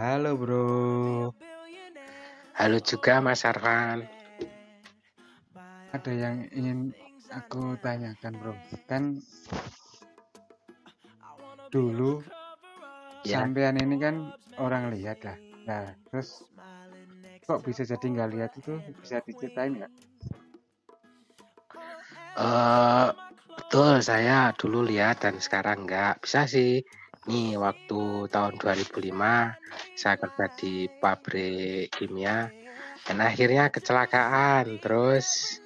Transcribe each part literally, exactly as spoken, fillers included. Halo bro. Halo juga Mas Arfan. Ada yang ingin aku tanyakan bro. Kan dulu ya, sampean ini kan orang lihat lah. Nah terus kok bisa jadi nggak lihat itu, bisa diceritain nggak? Uh, betul, saya dulu lihat dan sekarang nggak bisa sih. Nih waktu tahun dua ribu lima saya kerja di pabrik kimia dan akhirnya kecelakaan. Terus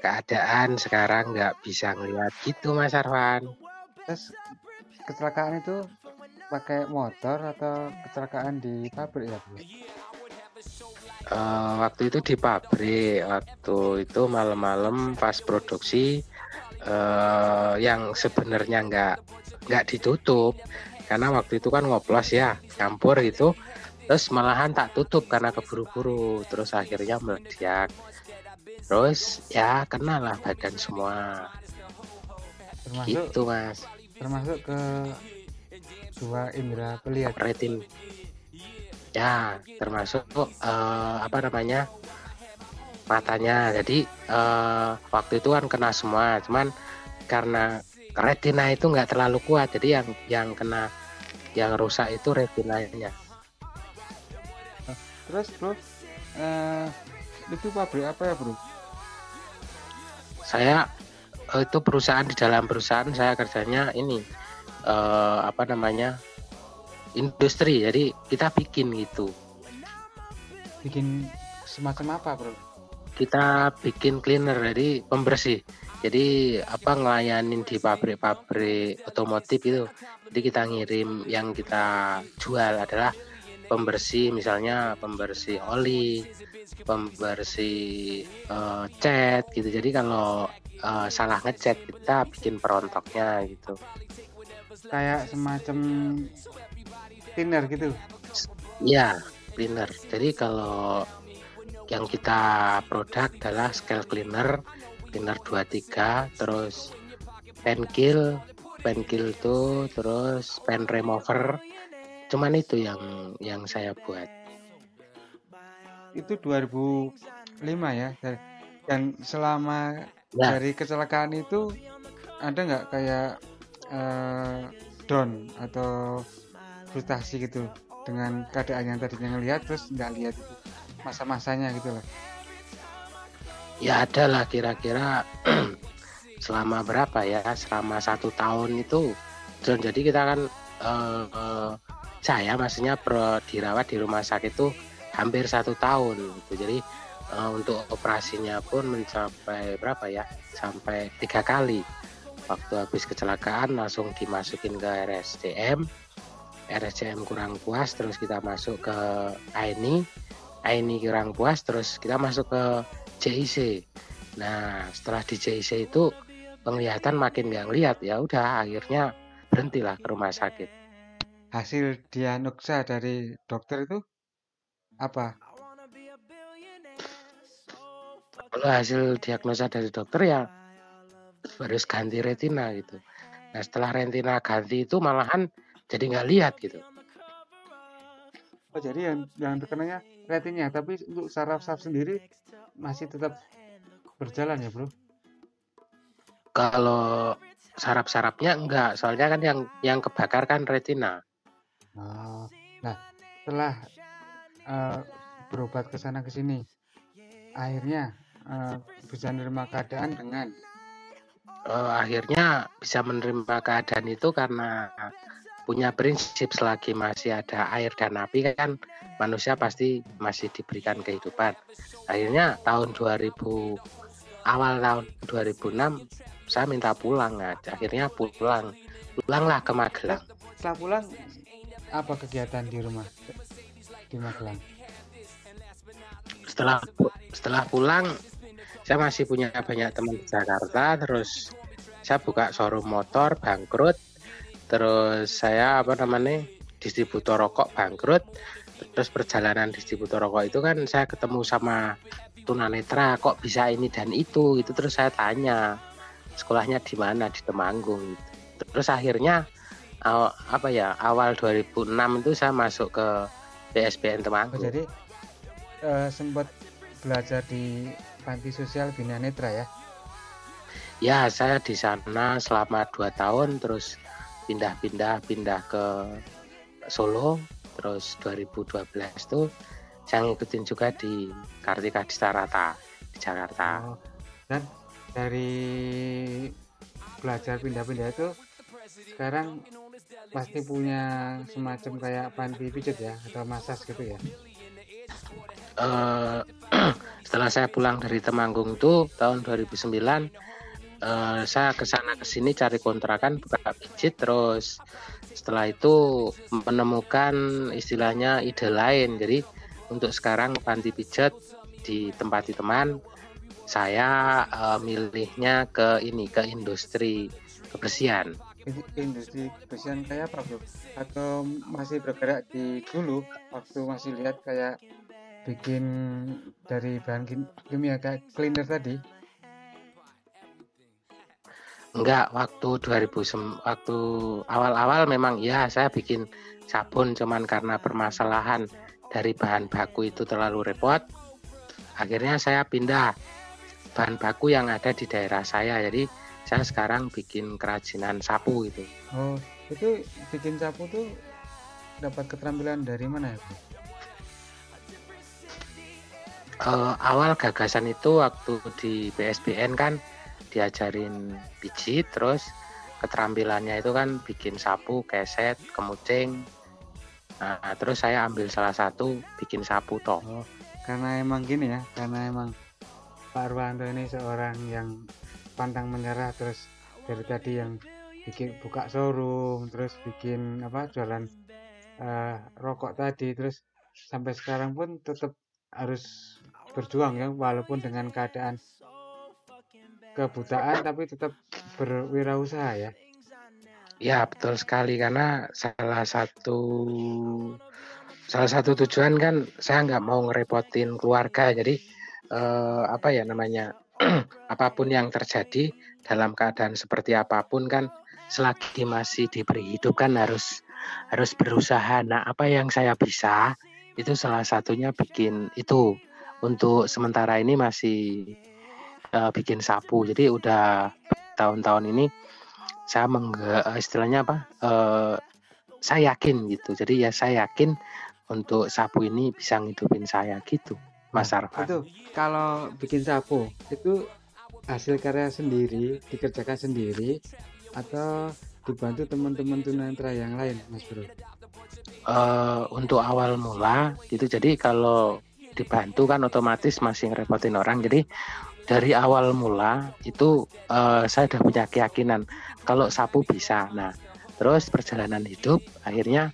keadaan sekarang nggak bisa ngelihat gitu Mas Arfan. Terus kecelakaan itu pakai motor atau kecelakaan di pabrik ya Bu? Uh, waktu itu di pabrik, waktu itu malam-malam pas produksi uh, yang sebenarnya nggak nggak ditutup karena waktu itu kan ngoplos ya, campur itu, terus malahan tak tutup karena keburu-buru, terus akhirnya meledak, terus ya kena lah badan semua, termasuk, gitu Mas, termasuk ke dua indera pelihat, retin. Ya, termasuk uh, apa namanya matanya. Jadi uh, waktu itu kan kena semua, cuman karena retina itu nggak terlalu kuat, jadi yang yang kena yang rusak itu retinanya. Terus bro, uh, itu pabrik apa ya bro? Saya uh, itu perusahaan, di dalam perusahaan saya kerjanya ini uh, apa namanya? industri, jadi kita bikin gitu. Bikin semacam apa bro? Kita bikin cleaner, jadi pembersih. Jadi apa, ngelayanin di pabrik-pabrik otomotif itu. Jadi kita ngirim, yang kita jual adalah pembersih, misalnya pembersih oli, pembersih uh, cat gitu. Jadi kalau uh, salah ngecat kita bikin perontoknya gitu. Kayak semacam cleaner gitu ya, cleaner. Jadi kalau yang kita produk adalah scale cleaner, cleaner dua tiga, terus penkill, penkill itu, terus pen remover. Cuman itu yang yang saya buat. Itu dua ribu lima ya, dan selama ya, dari kecelakaan itu ada nggak kayak uh, down atau frustasi gitu dengan keadaan yang tadinya ngelihat terus nggak lihat masa-masanya gitu lah? Ya ada lah, kira-kira selama berapa ya, selama satu tahun itu. Jadi kita kan uh, uh, saya maksudnya pro, dirawat di rumah sakit itu hampir satu tahun gitu. Jadi uh, untuk operasinya pun mencapai berapa ya, sampai tiga kali. Waktu habis kecelakaan langsung dimasukin ke R S C M, R S C M kurang puas, terus kita masuk ke Aini, Aini kurang puas, terus kita masuk ke J I C. Nah setelah di J I C itu penglihatan makin nggak ngelihat, ya udah akhirnya berhentilah ke rumah sakit. Hasil diagnosa dari dokter itu apa? Kalau hasil diagnosa dari dokter ya harus ganti retina gitu. Nah setelah retina ganti itu malahan jadi nggak lihat gitu. Oh jadi yang yang terkenanya retinnya, tapi untuk saraf-saraf sendiri masih tetap berjalan ya bro? Kalau saraf-sarafnya enggak, soalnya kan yang yang kebakar kan retina. Oh, nah setelah uh, berobat kesana kesini, akhirnya uh, bisa menerima keadaan dengan uh, akhirnya bisa menerima keadaan itu karena punya prinsip, selagi masih ada air dan api kan manusia pasti masih diberikan kehidupan. Akhirnya tahun dua ribu, awal tahun dua ribu enam saya minta pulang aja. Akhirnya pulang, pulanglah ke Magelang. Setelah pulang apa kegiatan di rumah di Magelang? Setelah setelah pulang saya masih punya banyak teman di Jakarta, terus saya buka showroom motor, bangkrut. Terus saya apa namanya distributor rokok, bangkrut. Terus perjalanan distributor rokok itu kan saya ketemu sama tunanetra, kok bisa ini dan itu gitu. Terus saya tanya sekolahnya di mana, di Temanggung gitu. Terus akhirnya aw, apa ya awal dua ribu enam itu saya masuk ke P S B N Temanggung. Oh, jadi uh, sempat belajar di Panti Sosial Bina Netra ya? Ya, saya di sana selama dua tahun, terus pindah-pindah pindah ke Solo, terus dua ribu dua belas tuh saya ngikutin juga di Kartika di Starata di Jakarta. Oh, dan dari belajar pindah-pindah itu sekarang pasti punya semacam kayak panti pijat ya atau masas gitu ya? Uh, setelah saya pulang dari Temanggung tuh tahun dua ribu sembilan, uh, saya kesana kesini cari kontrakan buka pijit, terus setelah itu menemukan istilahnya ide lain. Jadi untuk sekarang panti pijat di tempat teman saya uh, milihnya ke ini ke industri kebersihan. Industri kebersihan kayak apa bro? Atau masih bergerak di dulu waktu masih lihat kayak bikin dari bahan kimia kayak cleaner tadi? Enggak, waktu dua ribu waktu awal-awal memang ya saya bikin sabun, cuman karena permasalahan dari bahan baku itu terlalu repot, akhirnya saya pindah bahan baku yang ada di daerah saya. Jadi saya sekarang bikin kerajinan sapu gitu. Oh, itu bikin sapu tuh dapat keterampilan dari mana ya? Uh, awal gagasan itu waktu di P S B N kan diajarin pijit, terus keterampilannya itu kan bikin sapu, keset, kemucing. Nah, terus saya ambil salah satu bikin sapu toh. Oh, karena emang gini ya, karena emang Pak Ruwanto ini seorang yang pantang menyerah, terus dari tadi yang bikin buka showroom, terus bikin apa jualan uh, rokok tadi, terus sampai sekarang pun tetap harus berjuang ya, walaupun dengan keadaan kebutaan tapi tetap berwirausaha ya. Ya betul sekali, karena salah satu salah satu tujuan kan saya nggak mau ngerepotin keluarga. Jadi uh, apa ya namanya apapun yang terjadi dalam keadaan seperti apapun kan selagi masih diberi hidup kan harus harus berusaha. Nah, apa yang saya bisa itu salah satunya bikin itu. Untuk sementara ini masih uh, bikin sapu. Jadi udah tahun-tahun ini saya mengge- istilahnya apa? Uh, saya yakin gitu. Jadi ya saya yakin untuk sapu ini bisa ngidupin saya gitu. Mas Arfan. Itu kalau bikin sapu itu hasil karya sendiri, dikerjakan sendiri atau dibantu teman-teman tunanetra yang lain, Mas Bro? Uh, untuk awal mula gitu, jadi kalau dibantu kan otomatis masih ngerepotin orang. Jadi dari awal mula itu uh, saya udah punya keyakinan kalau sapu bisa. Nah, terus perjalanan hidup akhirnya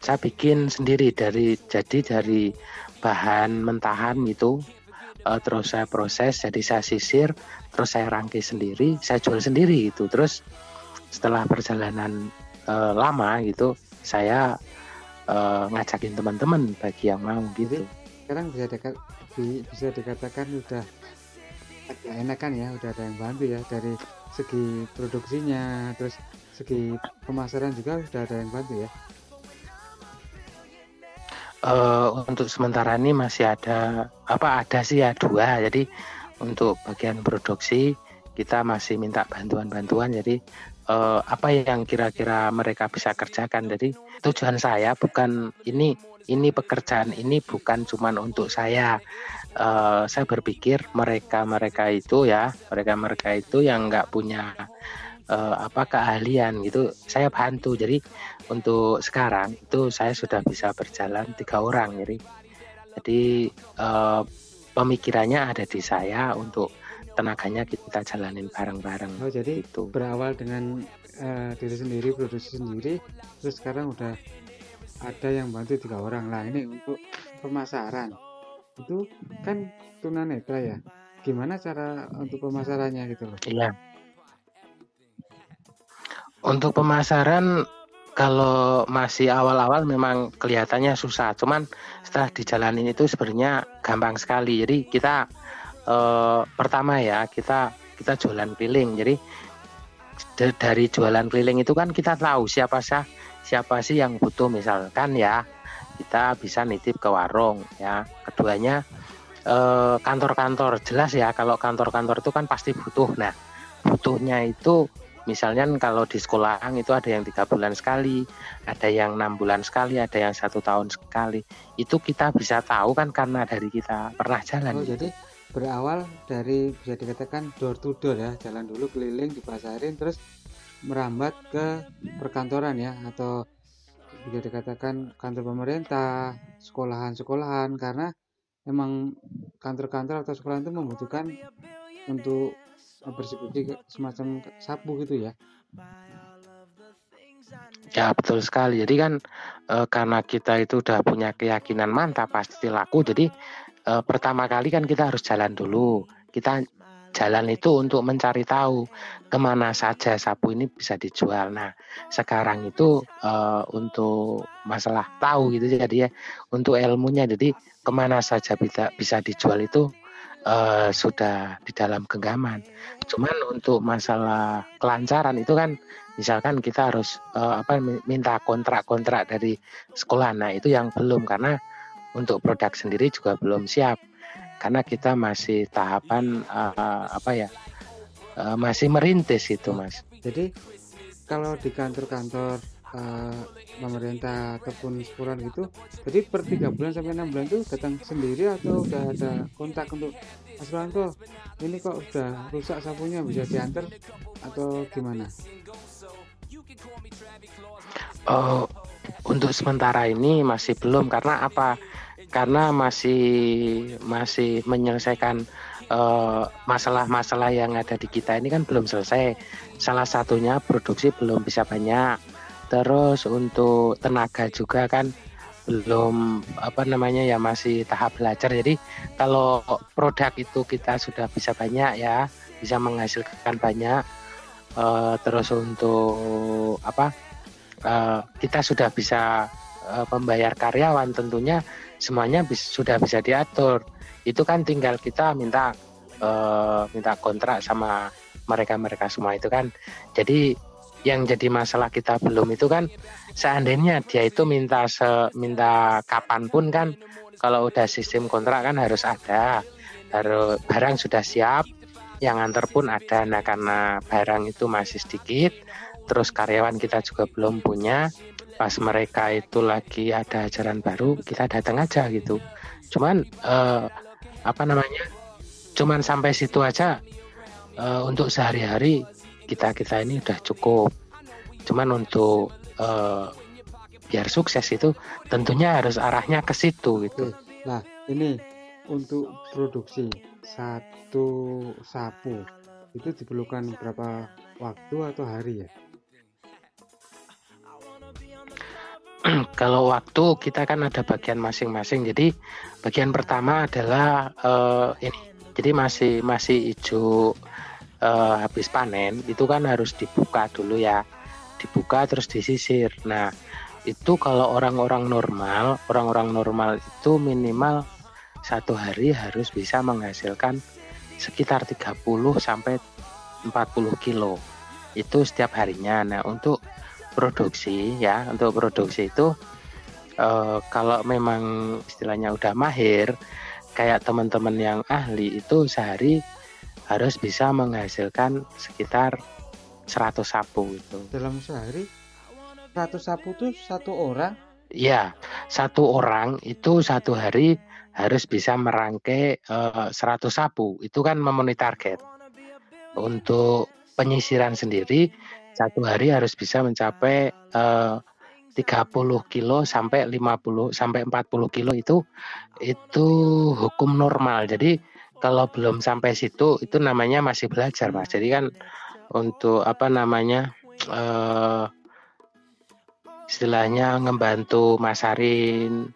saya bikin sendiri dari jadi dari bahan mentahan gitu, uh, terus saya proses, jadi saya sisir, terus saya rangkai sendiri, saya jual sendiri gitu. Terus setelah perjalanan uh, lama gitu, saya uh, ngajakin teman-teman bagi yang mau gitu. Sekarang bisa dekat, bisa dikatakan udah agak enakan ya, udah ada yang bantu ya dari segi produksinya, terus segi pemasaran juga udah ada yang bantu ya. Uh, untuk sementara ini masih ada apa ada sih ya dua. Jadi untuk bagian produksi kita masih minta bantuan-bantuan. Jadi uh, apa yang kira-kira mereka bisa kerjakan. Jadi tujuan saya bukan ini ini pekerjaan ini bukan cuman untuk saya. Uh, saya berpikir mereka-mereka itu ya mereka-mereka itu yang nggak punya Uh, apa keahlian gitu saya bantu. Jadi untuk sekarang itu saya sudah bisa berjalan tiga orang. Jadi jadi uh, pemikirannya ada di saya, untuk tenaganya kita jalanin bareng-bareng. Oh, jadi itu berawal dengan uh, diri sendiri, produksi sendiri, terus sekarang udah ada yang bantu tiga orang lah. Ini untuk pemasaran itu kan tunanetra ya, gimana cara untuk pemasarannya gitu loh? Iya. Untuk pemasaran kalau masih awal-awal memang kelihatannya susah, cuman setelah dijalanin itu sebenarnya gampang sekali. Jadi kita eh, pertama ya kita kita jualan keliling. Jadi d- dari jualan keliling itu kan kita tahu siapa sih siapa sih yang butuh misalkan ya. kita bisa nitip ke warung ya. Keduanya eh, kantor-kantor jelas ya, kalau kantor-kantor itu kan pasti butuh. Nah, butuhnya itu misalnya kalau di sekolahan itu ada yang tiga bulan sekali, ada yang enam bulan sekali, ada yang satu tahun sekali. Itu kita bisa tahu kan karena dari kita pernah jalan. Oh, jadi berawal dari bisa dikatakan door to door ya, jalan dulu keliling dipasarin terus merambat ke perkantoran ya, atau bisa dikatakan kantor pemerintah, sekolahan-sekolahan, karena emang kantor-kantor atau sekolahan itu membutuhkan untuk bersih-bersih semacam sapu gitu ya. Ya betul sekali. Jadi kan e, karena kita itu udah punya keyakinan mantap pasti laku. Jadi e, pertama kali kan kita harus jalan dulu. Kita jalan itu untuk mencari tahu kemana saja sapu ini bisa dijual. Nah sekarang itu e, untuk masalah tahu gitu, jadi ya untuk ilmunya. Jadi kemana saja bisa, bisa dijual itu Uh, sudah di dalam genggaman. Cuman untuk masalah kelancaran itu kan misalkan kita harus uh, apa minta kontrak-kontrak dari sekolah. Nah itu yang belum, karena untuk produk sendiri juga belum siap, karena kita masih tahapan uh, apa ya uh, masih merintis itu Mas. Jadi kalau di kantor-kantor uh, pemerintah ataupun sekolah gitu, jadi per tiga bulan sampai enam bulan itu datang sendiri atau udah ada kontak untuk Mas Ruwanto ini kok udah rusak sapunya bisa diantar atau gimana? Oh, untuk sementara ini masih belum, karena apa? Karena masih masih menyelesaikan Uh, masalah-masalah yang ada di kita ini kan belum selesai. Salah satunya produksi belum bisa banyak. Terus untuk tenaga juga kan belum apa namanya ya masih tahap belajar. Jadi kalau produk itu kita sudah bisa banyak ya, bisa menghasilkan banyak. Uh, terus untuk apa uh, kita sudah bisa uh, membayar karyawan, tentunya semuanya bis- sudah bisa diatur. Itu kan tinggal kita minta uh, minta kontrak sama mereka-mereka semua itu kan. Jadi yang jadi masalah kita belum itu kan, seandainya dia itu minta se, minta kapanpun kan, kalau udah sistem kontrak kan harus ada, harus barang sudah siap, yang antar pun ada. Nah karena barang itu masih sedikit, terus karyawan kita juga belum punya, pas mereka itu lagi ada ajaran baru kita datang aja gitu. Cuman uh, apa namanya cuman sampai situ aja. E, untuk sehari-hari kita-kita ini udah cukup. Cuman untuk e, biar sukses itu tentunya harus arahnya ke situ gitu. Nah ini untuk produksi satu sapu itu diperlukan berapa waktu atau hari ya? Kalau waktu kita kan ada bagian masing-masing. Jadi bagian pertama adalah uh, ini. Jadi masih masih hijau uh, habis panen itu kan harus dibuka dulu ya. Dibuka terus disisir. Nah itu kalau orang-orang normal, orang-orang normal itu minimal satu hari harus bisa menghasilkan sekitar tiga puluh sampai empat puluh kilo itu setiap harinya. Nah untuk produksi ya, untuk produksi itu uh, kalau memang istilahnya udah mahir kayak teman-teman yang ahli itu sehari harus bisa menghasilkan sekitar seratus sapu itu. Dalam sehari seratus sapu tuh satu orang? Iya, satu orang itu satu hari harus bisa merangkai uh, seratus sapu. Itu kan memenuhi target. Untuk penyisiran sendiri satu hari harus bisa mencapai uh, tiga puluh kilo sampai lima puluh sampai empat puluh kilo itu itu hukum normal. Jadi kalau belum sampai situ itu namanya masih belajar Mas. Jadi kan untuk apa namanya uh, istilahnya ngebantu masarin,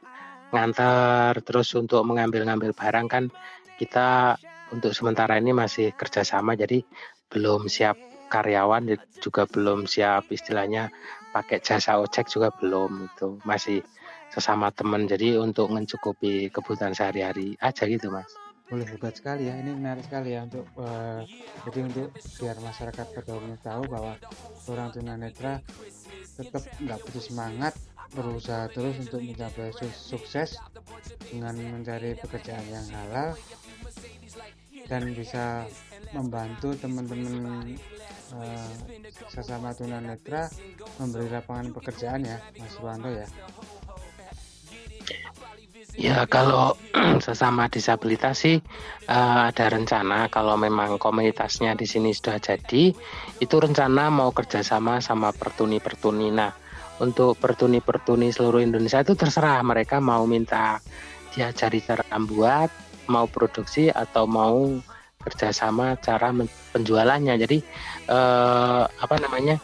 ngantar, terus untuk mengambil-ngambil barang kan kita untuk sementara ini masih kerjasama. Jadi belum siap karyawan, juga belum siap istilahnya pakai jasa ojek juga belum, itu masih sesama teman. Jadi untuk mencukupi kebutuhan sehari-hari aja gitu Mas. Boleh, hebat sekali ya, ini menarik sekali ya untuk uh, jadi untuk biar masyarakat pada umumnya tahu bahwa orang tunanetra tetap nggak putus semangat berusaha terus untuk mencapai sukses dengan mencari pekerjaan yang halal dan bisa membantu teman-teman uh, sesama tunanetra memberi lapangan pekerjaan ya, Mas Ruwanto ya. Ya, kalau sesama disabilitas sih uh, ada rencana, kalau memang komunitasnya di sini sudah jadi, itu rencana mau kerjasama sama Pertuni-Pertuni. Nah, untuk Pertuni-Pertuni seluruh Indonesia itu terserah mereka mau minta diajari cara membuat, mau produksi atau mau kerjasama cara penjualannya. Jadi uh, apa namanya?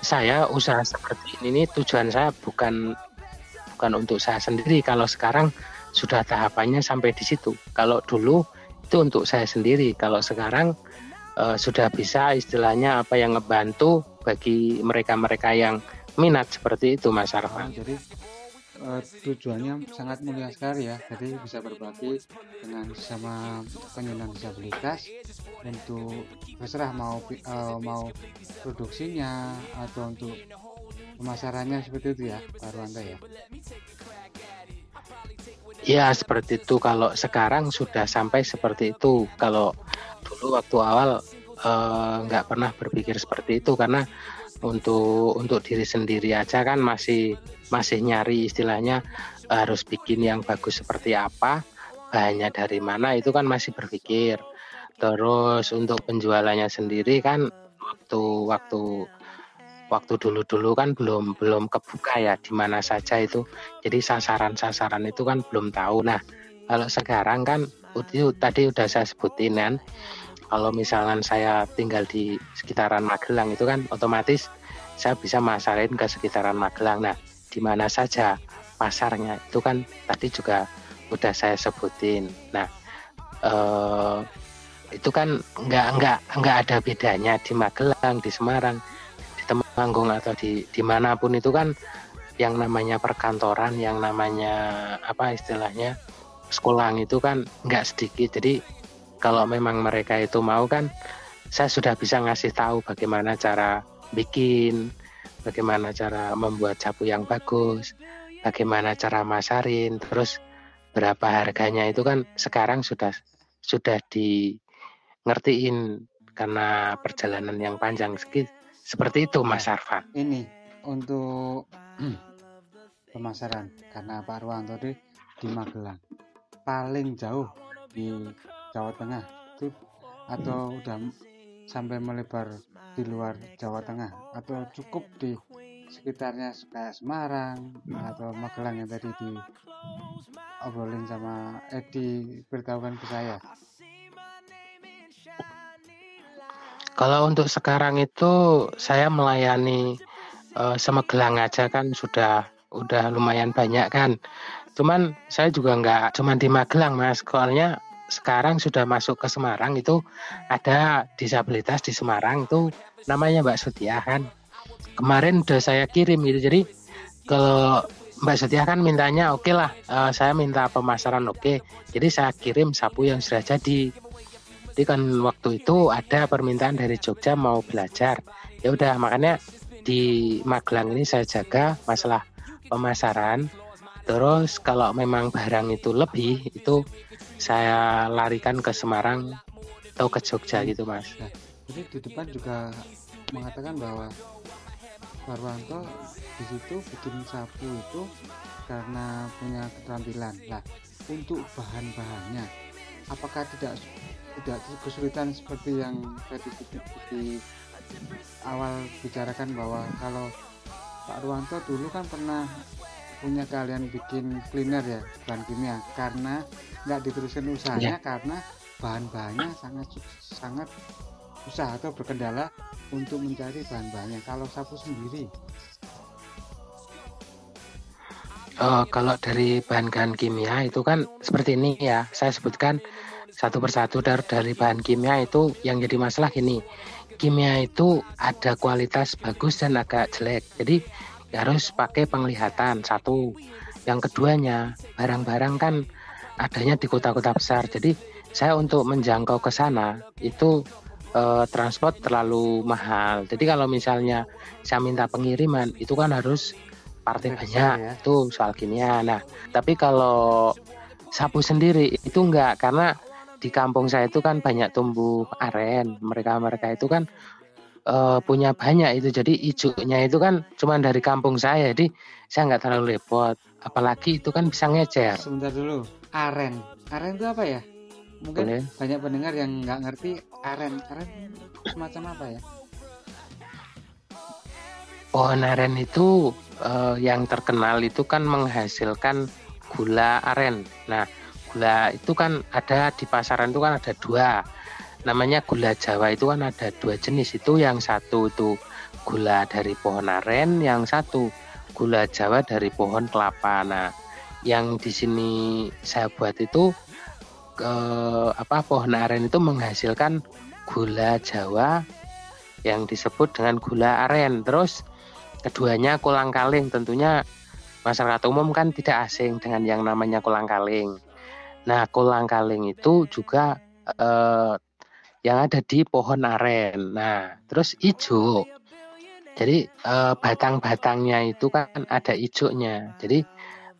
Saya usaha seperti ini, tujuan saya bukan bukan untuk saya sendiri. Kalau sekarang sudah tahapannya sampai di situ. Kalau dulu itu untuk saya sendiri. Kalau sekarang e, sudah bisa istilahnya apa yang ngebantu bagi mereka-mereka yang minat seperti itu, Mas Arfan. Jadi e, tujuannya sangat mulia sekali ya. Jadi bisa berbagi dengan sama penyandang disabilitas untuk terserah mau e, mau produksinya atau untuk pemasarannya seperti itu ya, Pak Ruwanto ya. Ya, seperti itu. Kalau sekarang sudah sampai seperti itu. Kalau dulu waktu awal nggak eh, pernah berpikir seperti itu karena untuk untuk diri sendiri aja kan masih masih nyari istilahnya harus bikin yang bagus seperti apa, bahannya dari mana, itu kan masih berpikir. Terus untuk penjualannya sendiri kan waktu waktu Waktu dulu-dulu kan belum belum kebuka ya di mana saja itu. Jadi sasaran-sasaran itu kan belum tahu. Nah, kalau sekarang kan itu tadi udah saya sebutin kan. Kalau misalkan saya tinggal di sekitaran Magelang itu kan otomatis saya bisa masarin ke sekitaran Magelang. Nah, di mana saja pasarnya itu kan tadi juga udah saya sebutin. Nah, eh, itu kan nggak nggak nggak ada bedanya di Magelang, di Semarang, Temanggung atau di dimanapun itu kan yang namanya perkantoran, yang namanya apa istilahnya sekolahan itu kan nggak sedikit. Jadi kalau memang mereka itu mau kan saya sudah bisa ngasih tahu bagaimana cara bikin, bagaimana cara membuat sapu yang bagus, bagaimana cara masarin, terus berapa harganya itu kan sekarang sudah sudah di ngertiin karena perjalanan yang panjang sedikit. Seperti itu, Mas Arfan. Ini untuk pemasaran karena Pak Ruwanto di, di Magelang paling jauh di Jawa Tengah itu atau udah sampai melebar di luar Jawa Tengah atau cukup di sekitarnya kayak Semarang atau Magelang yang tadi di obrolin sama Edi beritahukan ke saya. Kalau untuk sekarang itu saya melayani e, Semegelang aja kan sudah udah lumayan banyak kan. Cuman saya juga nggak cuman di Magelang, Mas. Soalnya sekarang sudah masuk ke Semarang itu ada disabilitas di Semarang itu namanya Mbak Sutiahan. Kemarin udah saya kirim gitu. Jadi kalau Mbak Sutiahan mintanya oke okay lah, e, saya minta pemasaran oke. Okay. Jadi saya kirim sapu yang sudah jadi. Jadi kan waktu itu ada permintaan dari Jogja mau belajar. Ya udah, makanya di Magelang ini saya jaga masalah pemasaran. Terus kalau memang barang itu lebih, itu saya larikan ke Semarang atau ke Jogja gitu, Mas. Nah, jadi di depan juga mengatakan bahwa Pak Ruwanto di situ bikin sapu itu karena punya keterampilan. Nah, untuk bahan-bahannya, apakah tidak tidak kesulitan seperti yang tadi di awal bicarakan bahwa kalau Pak Ruwanto dulu kan pernah punya keahlian bikin cleaner ya, bahan kimia, karena nggak diteruskan usahanya ya. Karena bahan-bahannya sangat sangat susah atau berkendala untuk mencari bahan-bahannya. Kalau sapu sendiri oh, kalau dari bahan-bahan kimia itu kan seperti ini ya, saya sebutkan satu persatu dari bahan kimia itu. Yang jadi masalah gini, kimia itu ada kualitas bagus dan agak jelek, jadi harus pakai penglihatan satu. Yang keduanya barang-barang kan adanya di kota-kota besar, jadi saya untuk menjangkau ke sana itu eh, transport terlalu mahal. Jadi kalau misalnya saya minta pengiriman itu kan harus partai banyak ya. Tuh soal kimia. Nah, tapi kalau sapu sendiri itu enggak, karena di kampung saya itu kan banyak tumbuh aren. Mereka-mereka itu kan e, punya banyak itu. Jadi ijunya itu kan cuma dari kampung saya. Jadi saya enggak terlalu repot. Apalagi itu kan bisa ngecer. Sebentar dulu. Aren. Aren itu apa ya? Mungkin Boleh. Banyak pendengar yang enggak ngerti aren. Aren semacam apa ya? Pohon aren itu e, yang terkenal itu kan menghasilkan gula aren. Nah, gula itu kan ada di pasaran itu kan ada dua, namanya gula Jawa itu kan ada dua jenis. Itu yang satu itu gula dari pohon aren, yang satu gula Jawa dari pohon kelapa. Nah, yang di sini saya buat itu ke, apa pohon aren itu menghasilkan gula Jawa yang disebut dengan gula aren. Terus keduanya kolang-kaling, tentunya masyarakat umum kan tidak asing dengan yang namanya kolang-kaling. Nah, kolang-kaling itu juga eh, yang ada di pohon aren. Nah, terus ijo. Jadi eh, batang-batangnya itu kan ada ijonya. Jadi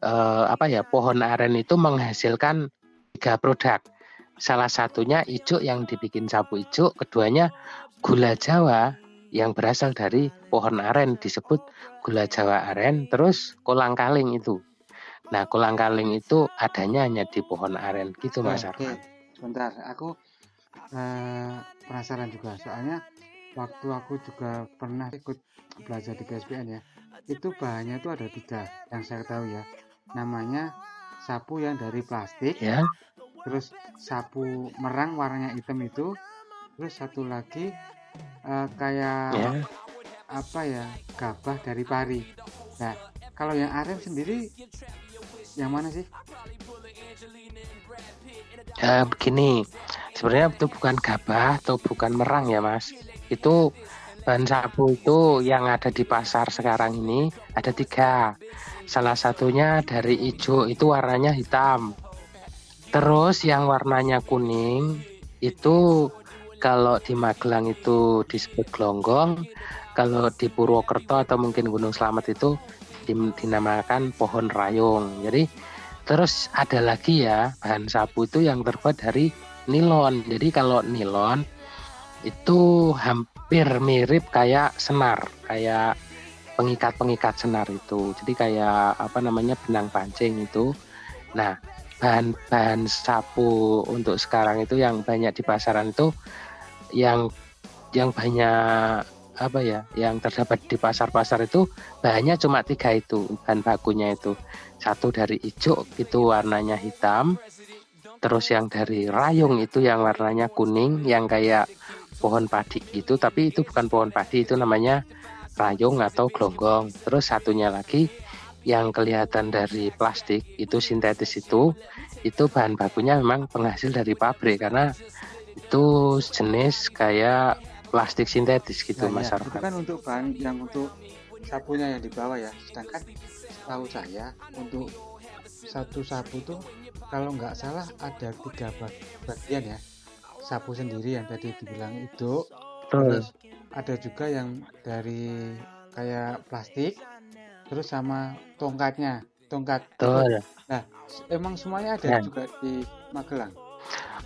eh, apa ya, pohon aren itu menghasilkan tiga produk. Salah satunya ijo yang dibikin sapu ijo. Keduanya gula Jawa yang berasal dari pohon aren disebut gula Jawa aren. Terus kolang-kaling itu. Nah, kolang-kaling itu adanya hanya di pohon aren gitu, Mas Arfan. Sebentar, aku eh, penasaran juga. Soalnya waktu aku juga pernah ikut belajar di P S B N ya. Itu bahannya itu ada tiga yang saya tahu ya. Namanya sapu yang dari plastik. Ya. Terus sapu merang warnanya hitam itu. Terus satu lagi eh, kayak ya. apa ya? Gabah dari pari. Nah, kalau yang aren sendiri yang mana sih? Ya, begini, sebenarnya itu bukan gabah atau bukan merang ya, Mas. Itu bahan sapu itu yang ada di pasar sekarang ini ada tiga. Salah satunya dari ijo, itu warnanya hitam. Terus yang warnanya kuning itu kalau di Magelang itu disebut glonggong. Kalau di Purwokerto atau mungkin Gunung Slamet itu dinamakan pohon rayung. Jadi terus ada lagi ya bahan sapu itu yang terbuat dari nilon. Jadi kalau nilon itu hampir mirip kayak senar, kayak pengikat-pengikat senar itu. Jadi kayak apa namanya benang pancing itu. Nah, bahan-bahan sapu untuk sekarang itu yang banyak di pasaran itu yang yang banyak apa ya yang terdapat di pasar-pasar itu bahannya cuma tiga itu, bahan bakunya itu. Satu dari ijo itu warnanya hitam, terus yang dari rayung itu yang warnanya kuning yang kayak pohon padi gitu, tapi itu bukan pohon padi, itu namanya rayung atau glonggong. Terus satunya lagi yang kelihatan dari plastik itu sintetis, itu itu bahan bakunya memang penghasil dari pabrik karena itu jenis kayak plastik sintetis gitu, nah, Mas Arfan. Itu kan untuk bahan yang untuk sapunya yang dibawa ya. Sedangkan setahu saya untuk satu sapu tuh kalau nggak salah ada tiga bagian ya. Sapu sendiri yang tadi dibilang itu. Terus ada juga yang dari kayak plastik. Terus sama tongkatnya, tongkat. Betul. Nah, emang semuanya ada ya. Juga di Magelang.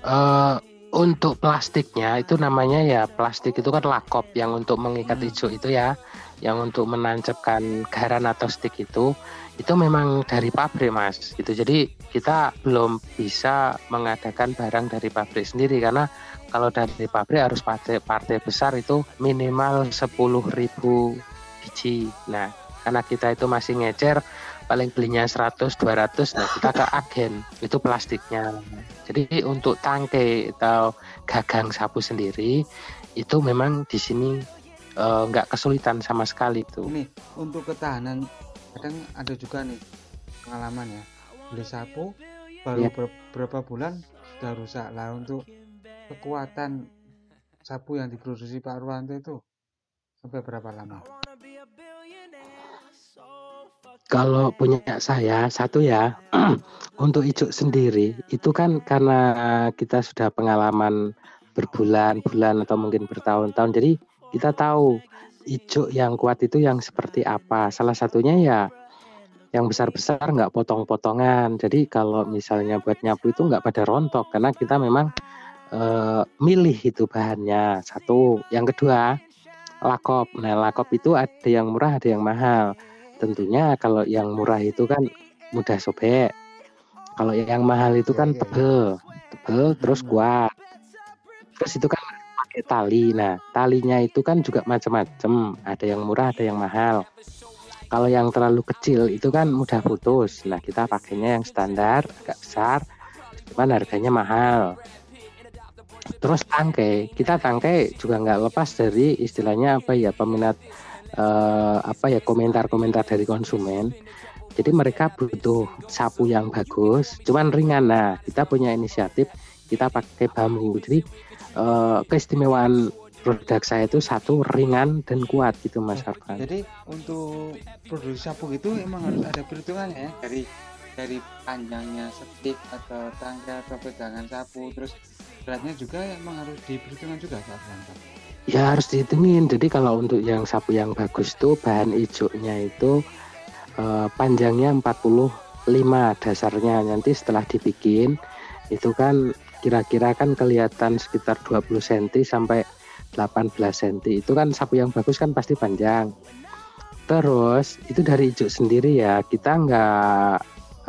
Uh... Untuk plastiknya itu namanya ya plastik itu kan lakop, yang untuk mengikat ijo itu ya, yang untuk menancapkan garan atau stik itu, itu memang dari pabrik, Mas. Gitu. Jadi kita belum bisa mengadakan barang dari pabrik sendiri karena kalau dari pabrik harus partai, partai besar itu minimal sepuluh ribu biji. Nah, karena kita itu masih ngecer paling belinya seratus dua ratus, nah kita ke agen itu plastiknya. Jadi untuk tangkai atau gagang sapu sendiri itu memang di sini nggak uh, kesulitan sama sekali tuh. Ini untuk ketahanan kadang ada juga nih pengalaman ya, beli sapu baru ya. ber- berapa bulan sudah rusak. Lah untuk kekuatan sapu yang diproduksi Pak Ruwanto itu sampai berapa lama? Kalau punya saya satu ya untuk ijuk sendiri itu kan karena kita sudah pengalaman berbulan-bulan atau mungkin bertahun-tahun, jadi kita tahu ijuk yang kuat itu yang seperti apa. Salah satunya ya yang besar-besar nggak potong-potongan. Jadi kalau misalnya buat nyapu itu nggak pada rontok, karena kita memang e, milih itu bahannya. Satu, yang kedua lakop. Nah, lakop itu ada yang murah, ada yang mahal. Tentunya kalau yang murah itu kan mudah sobek. Kalau yang mahal itu kan tebel, tebel terus kuat. Terus itu kan pakai tali. Nah, talinya itu kan juga macam-macam. Ada yang murah, ada yang mahal. Kalau yang terlalu kecil itu kan mudah putus. Nah, kita pakainya yang standar, agak besar, cuman harganya mahal. Terus tangkai, kita tangkai juga nggak lepas dari istilahnya apa ya peminat eh, apa ya komentar-komentar dari konsumen. Jadi mereka butuh sapu yang bagus, cuman ringan. Nah, kita punya inisiatif, kita pakai bambu. Jadi eh, keistimewaan produk saya itu satu, ringan dan kuat gitu, Mas Arfan. Jadi untuk produksi sapu itu emang harus ada perhitungannya ya, dari dari panjangnya stik atau tangkai atau pegangan sapu, terus beratnya juga emang harus diperhitungkan juga, Mas Arfan. Ya harus dihitungin. Jadi kalau untuk yang sapu yang bagus tuh bahan hijaunya itu Uh, panjangnya empat puluh lima dasarnya. Nanti setelah dibikin itu kan kira-kira kan kelihatan sekitar dua puluh sentimeter sampai delapan belas sentimeter. Itu kan sapu yang bagus kan pasti panjang. Terus itu dari ijuk sendiri ya, kita nggak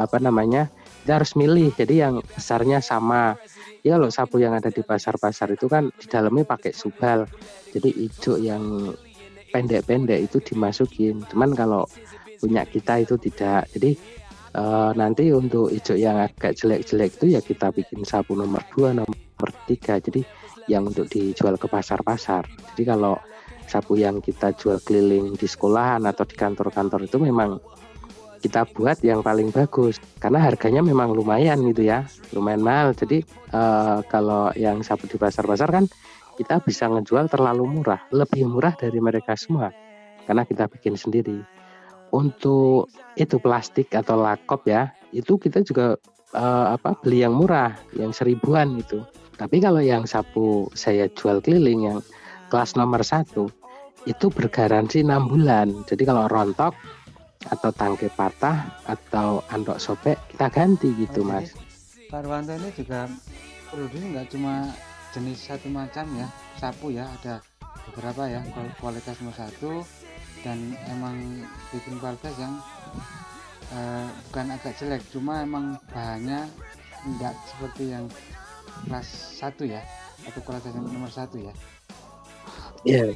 apa namanya, kita harus milih. Jadi yang besarnya sama. Ya kalau sapu yang ada di pasar-pasar itu kan di dalamnya pakai subal. Jadi ijuk yang pendek-pendek itu dimasukin. Cuman kalau punya kita itu tidak. Jadi e, nanti untuk ijuk yang agak jelek-jelek itu ya kita bikin sapu nomor dua, nomor tiga. Jadi yang untuk dijual ke pasar-pasar. Jadi kalau sapu yang kita jual keliling di sekolahan atau di kantor-kantor itu memang kita buat yang paling bagus, karena harganya memang lumayan gitu ya, lumayan mahal. Jadi e, kalau yang sapu di pasar-pasar kan kita bisa ngejual terlalu murah, lebih murah dari mereka semua, karena kita bikin sendiri. Untuk itu plastik atau lakop ya, itu kita juga uh, apa beli yang murah, yang seribuan itu. Tapi kalau yang sapu saya jual keliling yang kelas nomor satu itu bergaransi enam bulan. Jadi kalau rontok atau tangkai patah atau andok sobek kita ganti gitu. Oke, Mas. Pak Ruwanto ini juga produknya nggak cuma jenis satu macam ya sapu ya, ada beberapa ya kualitas nomor satu. Dan emang bikin kualitas yang uh, bukan agak jelek, cuma emang bahannya enggak seperti yang kelas satu ya, atau kualitas yang nomor satu ya. Iya. Yeah.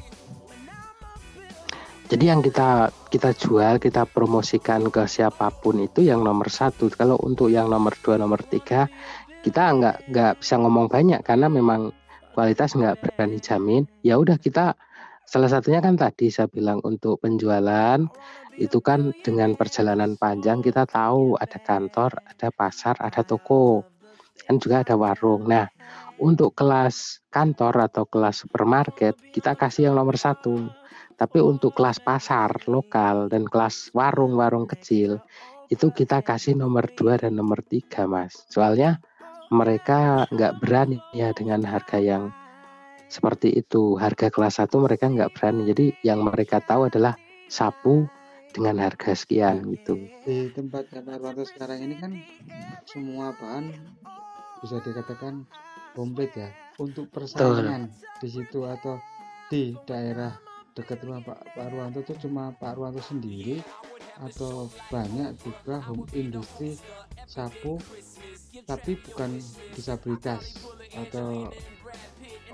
Jadi yang kita kita jual, kita promosikan ke siapapun itu yang nomor satu. Kalau untuk yang nomor dua, nomor tiga, kita nggak nggak bisa ngomong banyak karena memang kualitas nggak berani jamin. Ya udah, kita salah satunya kan tadi saya bilang untuk penjualan itu kan dengan perjalanan panjang kita tahu ada kantor, ada pasar, ada toko, kan juga ada warung. Nah, untuk kelas kantor atau kelas supermarket kita kasih yang nomor satu. Tapi untuk kelas pasar lokal dan kelas warung-warung kecil itu kita kasih nomor dua dan nomor tiga, Mas. Soalnya mereka nggak berani ya dengan harga yang seperti itu, harga kelas satu mereka nggak berani. Jadi yang mereka tahu adalah sapu dengan harga sekian gitu. Di tempat Pak Ruwanto sekarang ini kan semua bahan bisa dikatakan komplit ya. Untuk persaingan di situ atau di daerah dekat rumah Pak Ruwanto itu cuma Pak Ruwanto sendiri atau banyak juga home industry sapu tapi bukan disabilitas atau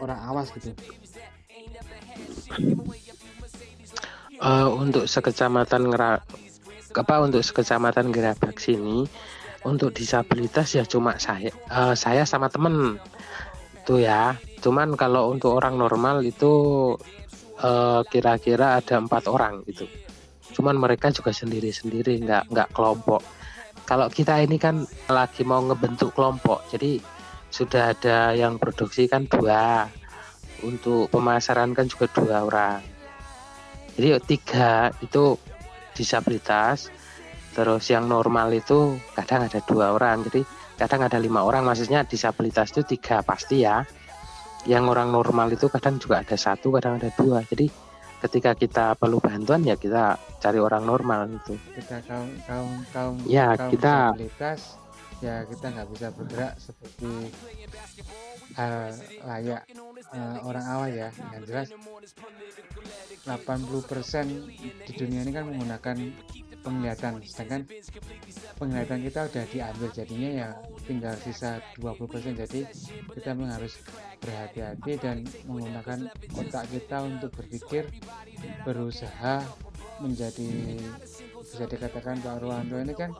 orang awas gitu. Uh, untuk sekecamatan ngera, apa untuk sekecamatan Gerabak sini untuk disabilitas ya cuma saya, uh, saya sama temen itu ya. Cuman kalau untuk orang normal itu uh, kira-kira ada empat orang gitu. Cuman mereka juga sendiri-sendiri, nggak nggak kelompok. Kalau kita ini kan lagi mau ngebentuk kelompok, jadi sudah ada yang produksi kan dua, untuk pemasaran kan juga dua orang, jadi tiga itu disabilitas, terus yang normal itu kadang ada dua orang, jadi kadang ada lima orang. Maksudnya disabilitas itu tiga pasti ya, yang orang normal itu kadang juga ada satu, kadang ada dua, jadi ketika kita perlu bantuan ya kita cari orang normal gitu. Kita kaum kaum kaum ya kaum kita disabilitas, ya kita nggak bisa bergerak seperti uh, layak uh, orang awam ya. Yang jelas delapan puluh persen di dunia ini kan menggunakan penglihatan, sedangkan penglihatan kita udah diambil, jadinya ya tinggal sisa dua puluh persen. Jadi kita memang harus berhati-hati dan menggunakan otak kita untuk berpikir, berusaha menjadi, bisa dikatakan Pak Ruwanto ini kan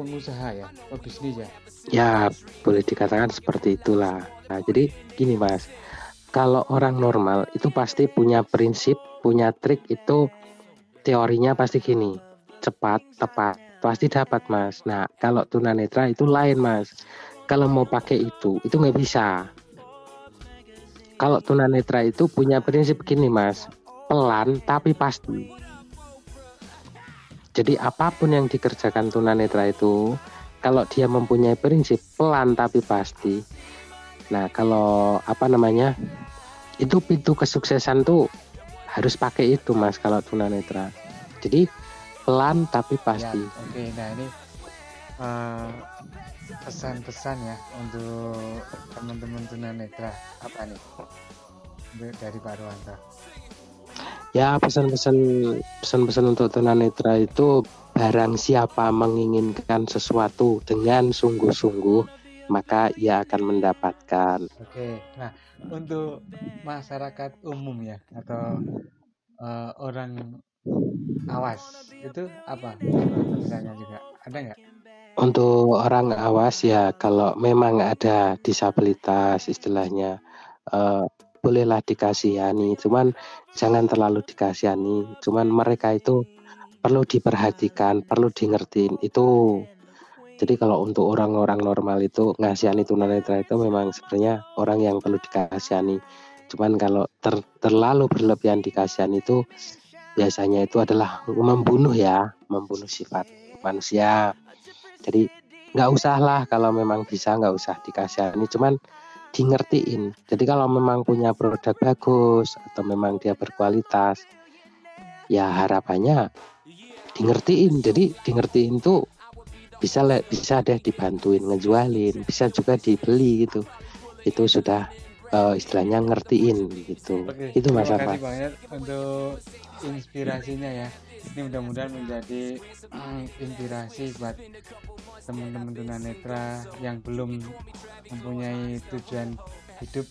pengusaha ya, pebisnis ya. Ya boleh dikatakan seperti itulah. Nah jadi gini Mas, kalau orang normal itu pasti punya prinsip, punya trik itu. Teorinya pasti gini, cepat, tepat, pasti dapat Mas. Nah kalau tunanetra itu lain Mas. Kalau mau pakai itu, itu nggak bisa. Kalau tunanetra itu punya prinsip gini Mas, pelan tapi pasti. Jadi apapun yang dikerjakan tunanetra itu, kalau dia mempunyai prinsip pelan tapi pasti. Nah kalau apa namanya, itu pintu kesuksesan tuh harus pakai itu Mas kalau tunanetra. Jadi pelan tapi pasti ya. Oke okay. Nah ini uh, pesan-pesan ya untuk teman-teman tunanetra apa nih dari Pak Ruwanto? Ya pesan-pesan pesan-pesan untuk tunanetra itu, barang siapa menginginkan sesuatu dengan sungguh-sungguh maka ia akan mendapatkan. Oke, nah untuk masyarakat umum ya atau uh, orang awas itu apa misalnya juga ada nggak? Untuk orang awas ya kalau memang ada disabilitas istilahnya uh, bolehlah dikasihani, cuman jangan terlalu dikasihani, cuman mereka itu perlu diperhatikan, perlu diingetin itu. Jadi kalau untuk orang-orang normal itu ngasihani tunanetra itu memang sebenarnya orang yang perlu dikasihani. Cuman kalau ter, terlalu berlebihan dikasihani itu biasanya itu adalah membunuh ya, membunuh sifat manusia. Jadi nggak usahlah, kalau memang bisa nggak usah dikasihani, cuman diingetin. Jadi kalau memang punya produk bagus atau memang dia berkualitas, ya harapannya diingetin. Jadi diingetin tuh bisa bisa deh dibantuin ngejualin, bisa juga dibeli gitu. Itu sudah uh, istilahnya ngertiin gitu. Oke, itu Mas Arfan. Terima kasih banyak untuk inspirasinya ya. Ini mudah-mudahan menjadi uh, inspirasi buat teman-teman tunanetra yang belum mempunyai tujuan hidup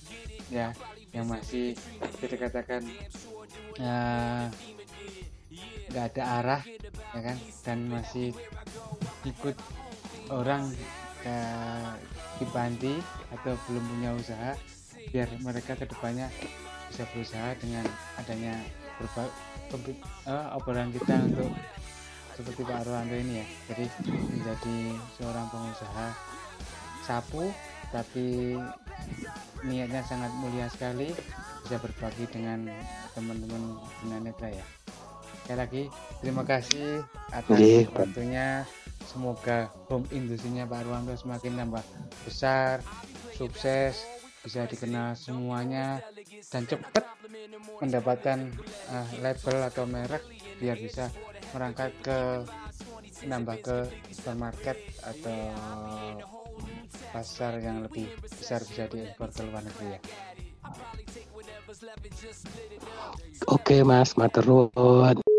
ya, yang masih dikatakan uh, nggak ada arah ya kan, dan masih ikut orang ke di panti atau belum punya usaha, biar mereka kedepannya bisa berusaha dengan adanya berba- pembi- uh, obrolan kita untuk seperti Pak Ruwanto ini ya. Jadi menjadi seorang pengusaha sapu tapi niatnya sangat mulia sekali, bisa berbagi dengan teman-teman tunanetra ya. Sekali lagi terima kasih atas waktunya. Semoga home industrinya Pak Ruwanto semakin tambah besar, sukses, bisa dikenal semuanya, dan cepat mendapatkan uh, label atau merek biar bisa merangkak ke nambah ke supermarket atau pasar yang lebih besar, bisa diekspor ke luar negeri ya. Oke Mas Maturun.